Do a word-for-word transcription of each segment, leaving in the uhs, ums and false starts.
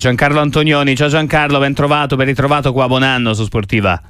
Giancarlo Antognoni, ciao Giancarlo, ben trovato, ben ritrovato qua, buon anno su Sportiva.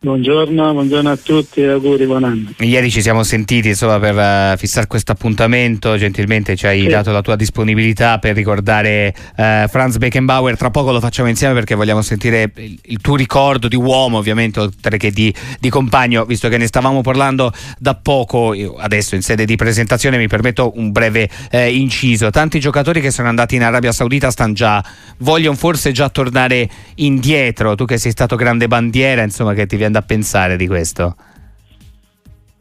Buongiorno, buongiorno a tutti e auguri, buon anno. Ieri ci siamo sentiti insomma per uh, fissare questo appuntamento, gentilmente ci hai sì. dato la tua disponibilità per ricordare uh, Franz Beckenbauer. Tra poco lo facciamo insieme perché vogliamo sentire il, il tuo ricordo di uomo, ovviamente, oltre che di, di compagno, visto che ne stavamo parlando da poco. Io adesso in sede di presentazione mi permetto un breve eh, inciso. Tanti giocatori che sono andati in Arabia Saudita stanno già, vogliono forse già tornare indietro. Tu che sei stato grande bandiera, insomma, che ti viene da pensare di questo?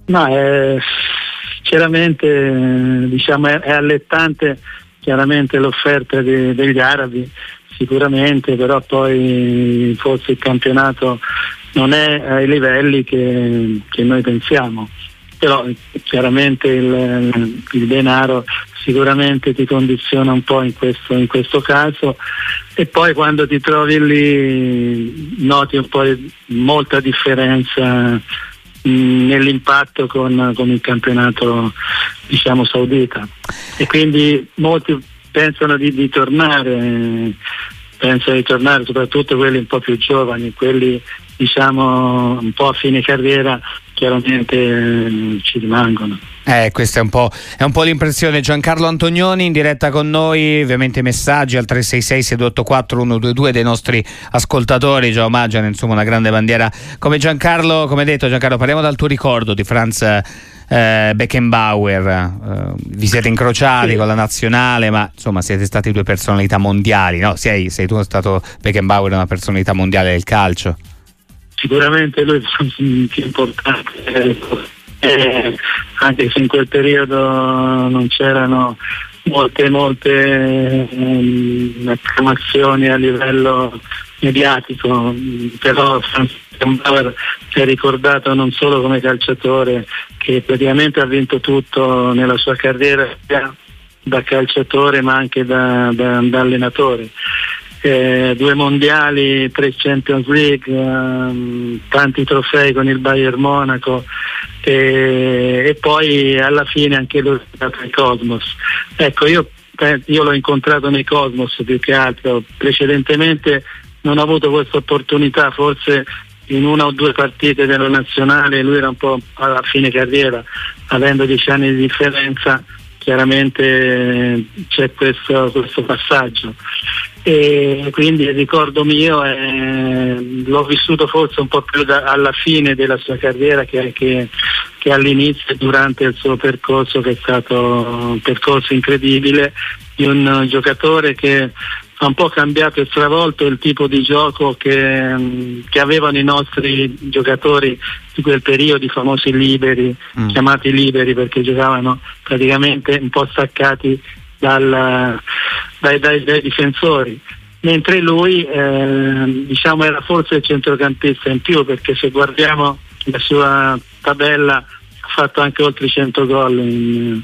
No, eh, sinceramente diciamo è, è allettante chiaramente l'offerta de, degli arabi sicuramente, però poi forse il campionato non è ai livelli che, che noi pensiamo, però chiaramente il, il denaro sicuramente ti condiziona un po' in questo, in questo caso, e poi quando ti trovi lì noti un po' molta differenza mh, nell'impatto con, con il campionato diciamo saudita, e quindi molti pensano di, di tornare pensano di tornare soprattutto quelli un po' più giovani, quelli diciamo un po' a fine carriera chiaramente eh, ci rimangono. Eh, questa è un po', è un po' l'impressione. Giancarlo Antognoni in diretta con noi, ovviamente messaggi al tre sei sei sei due otto quattro uno due due dei nostri ascoltatori, già omaggiano insomma una grande bandiera come Giancarlo. Come detto Giancarlo, parliamo dal tuo ricordo di Franz eh, Beckenbauer. Eh, vi siete incrociati sì. con la nazionale, ma insomma siete stati due personalità mondiali, no? Sei, sei tu stato Beckenbauer, una personalità mondiale del calcio. Sicuramente lui è più importante, ecco. eh, anche se in quel periodo non c'erano molte molte ehm, affermazioni a livello mediatico, però Franz Beckenbauer si è ricordato non solo come calciatore, che praticamente ha vinto tutto nella sua carriera da calciatore ma anche da, da, da allenatore. Eh, due mondiali, tre Champions League, ehm, tanti trofei con il Bayern Monaco, eh, e poi alla fine anche lui è stato ai Cosmos. Ecco, io, io l'ho incontrato nei Cosmos più che altro, precedentemente non ho avuto questa opportunità, forse in una o due partite della nazionale, lui era un po' alla fine carriera, avendo dieci anni di differenza. Chiaramente c'è questo, questo passaggio, e quindi il ricordo mio è, l'ho vissuto forse un po' più da, alla fine della sua carriera che, che, che all'inizio, durante il suo percorso, che è stato un percorso incredibile di un giocatore che ha un po' cambiato e stravolto il tipo di gioco che, che avevano i nostri giocatori di quel periodo, i famosi liberi, mm. chiamati liberi perché giocavano praticamente un po' staccati dal, dai, dai, dai difensori, mentre lui eh, diciamo era forse il centrocampista in più, perché se guardiamo la sua tabella ha fatto anche oltre cento gol in,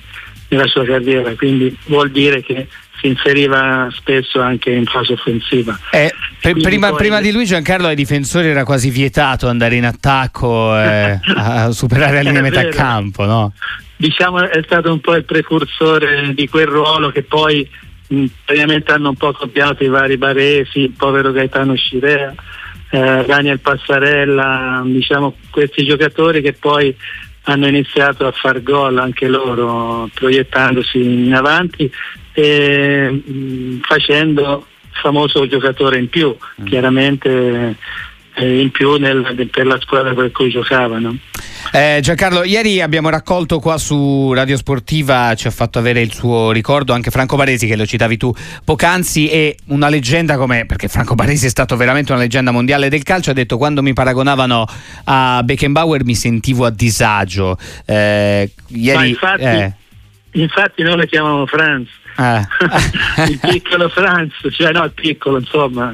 nella sua carriera, quindi vuol dire che inseriva spesso anche in fase offensiva. Eh, pr- prima, poi... prima di lui Giancarlo ai difensori era quasi vietato andare in attacco eh, a superare la linea metà campo, no? Diciamo è stato un po' il precursore di quel ruolo che poi mh, praticamente hanno un po' copiato i vari Baresi, il povero Gaetano Scirea, eh, Daniel Passarella, diciamo questi giocatori che poi hanno iniziato a far gol anche loro proiettandosi in avanti e mh, facendo famoso giocatore in più, mm. chiaramente eh, in più nel, per la squadra per cui giocavano. Eh, Giancarlo, ieri abbiamo raccolto qua su Radio Sportiva, ci ha fatto avere il suo ricordo anche Franco Baresi, che lo citavi tu poc'anzi, e una leggenda come, perché Franco Baresi è stato veramente una leggenda mondiale del calcio, ha detto: quando mi paragonavano a Beckenbauer mi sentivo a disagio. Eh, ieri, Ma infatti, eh... infatti noi lo chiamavamo Franz, ah. il piccolo Franz, cioè no, il piccolo insomma.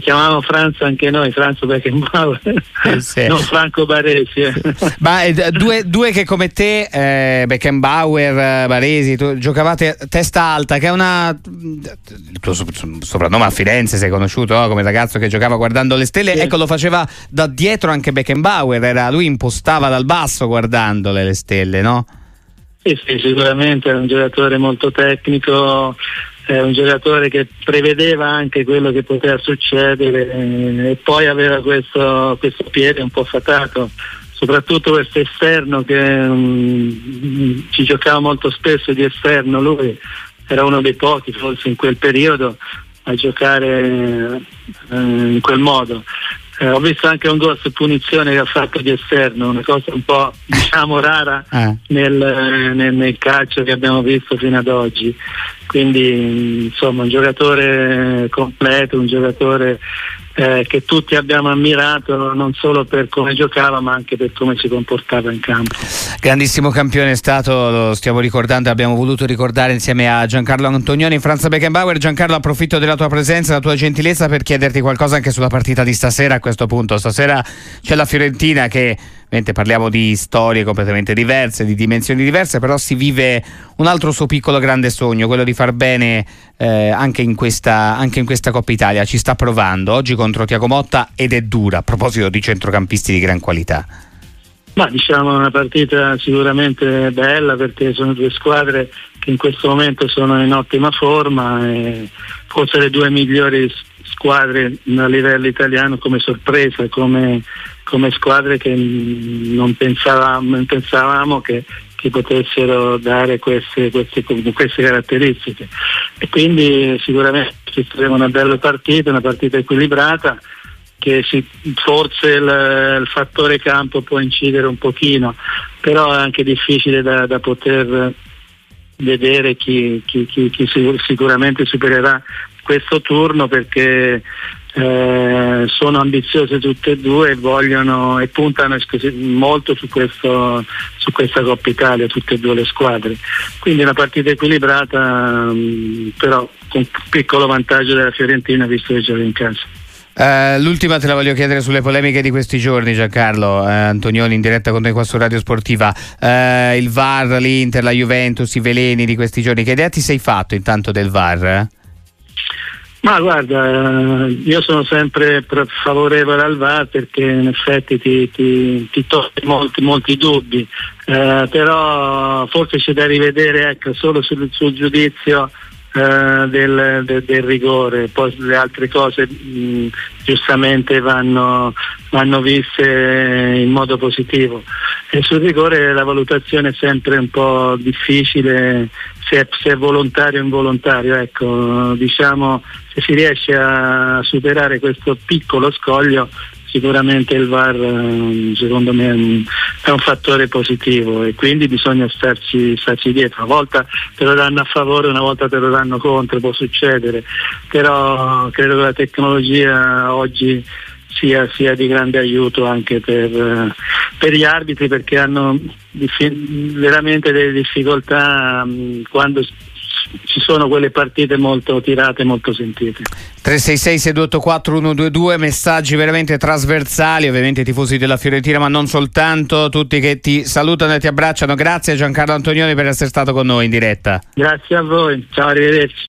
Chiamavamo Franz anche noi, Franz Beckenbauer, eh sì. non Franco Baresi. Eh. Ma eh, due, due che come te, eh, Beckenbauer, Baresi, tu, giocavate testa alta, che è una. Il tuo soprannome a Firenze sei conosciuto, no? Come ragazzo che giocava guardando le stelle, sì. ecco, lo faceva da dietro anche Beckenbauer, era, lui impostava dal basso guardandole le stelle, no? Sì, sì, sicuramente era un giocatore molto tecnico. è un giocatore che prevedeva anche quello che poteva succedere, e poi aveva questo, questo piede un po' fatato, soprattutto questo esterno che um, ci giocava molto spesso di esterno. Lui era uno dei pochi forse in quel periodo a giocare eh, in quel modo. Eh, ho visto anche un gol su punizione che ha fatto di esterno, una cosa un po' diciamo rara eh. nel, nel, nel calcio che abbiamo visto fino ad oggi. Quindi insomma un giocatore completo, un giocatore Eh, che tutti abbiamo ammirato, non solo per come giocava ma anche per come si comportava in campo. Grandissimo campione è stato, lo stiamo ricordando, abbiamo voluto ricordare insieme a Giancarlo Antognoni. Franz Beckenbauer, Giancarlo, approfitto della tua presenza, della tua gentilezza, per chiederti qualcosa anche sulla partita di stasera. A questo punto, stasera c'è la Fiorentina che, ovviamente parliamo di storie completamente diverse, di dimensioni diverse, però si vive un altro suo piccolo grande sogno, quello di far bene eh, anche in questa anche in questa Coppa Italia. Ci sta provando oggi contro Tiago Motta ed è dura, a proposito di centrocampisti di gran qualità. Ma diciamo una partita sicuramente bella, perché sono due squadre che in questo momento sono in ottima forma, e forse le due migliori squadre a livello italiano come sorpresa, come come squadre che non pensavamo, non pensavamo che, che potessero dare queste, queste, queste caratteristiche. E quindi sicuramente ci saremo una bella partita, una partita equilibrata, che si, forse il, il fattore campo può incidere un pochino, però è anche difficile da, da poter vedere chi, chi, chi, chi sicuramente supererà questo turno, perché Eh, sono ambiziose tutte e due e vogliono e puntano molto su questo, su questa Coppa Italia, tutte e due le squadre. Quindi una partita equilibrata, però con un piccolo vantaggio della Fiorentina visto che gioca in casa. Uh, l'ultima te la voglio chiedere sulle polemiche di questi giorni, Giancarlo. uh, Antognoni in diretta con noi qua su Radio Sportiva. Uh, il V A R, l'Inter, la Juventus, i veleni di questi giorni. Che idea ti sei fatto intanto del V A R? Ma guarda, io sono sempre favorevole al V A R, perché in effetti ti, ti, ti toglie molti, molti dubbi, eh, però forse c'è da rivedere, ecco, solo sul, sul giudizio eh, del, del, del rigore. Poi le altre cose mh, giustamente vanno, vanno viste in modo positivo, e sul rigore la valutazione è sempre un po' difficile, se è, se è volontario o involontario. Ecco, diciamo, se si riesce a superare questo piccolo scoglio, sicuramente il V A R secondo me è un fattore positivo, e quindi bisogna starci, starci dietro. Una volta te lo danno a favore, una volta te lo danno contro, può succedere, però credo che la tecnologia oggi Sia, sia di grande aiuto anche per, per gli arbitri, perché hanno diffi- veramente delle difficoltà um, quando ci sono quelle partite molto tirate, molto sentite. Tre sei sei sei due otto quattro uno due due, messaggi veramente trasversali, ovviamente tifosi della Fiorentina ma non soltanto, tutti che ti salutano e ti abbracciano. Grazie Giancarlo Antognoni per essere stato con noi in diretta. Grazie a voi, ciao, arrivederci.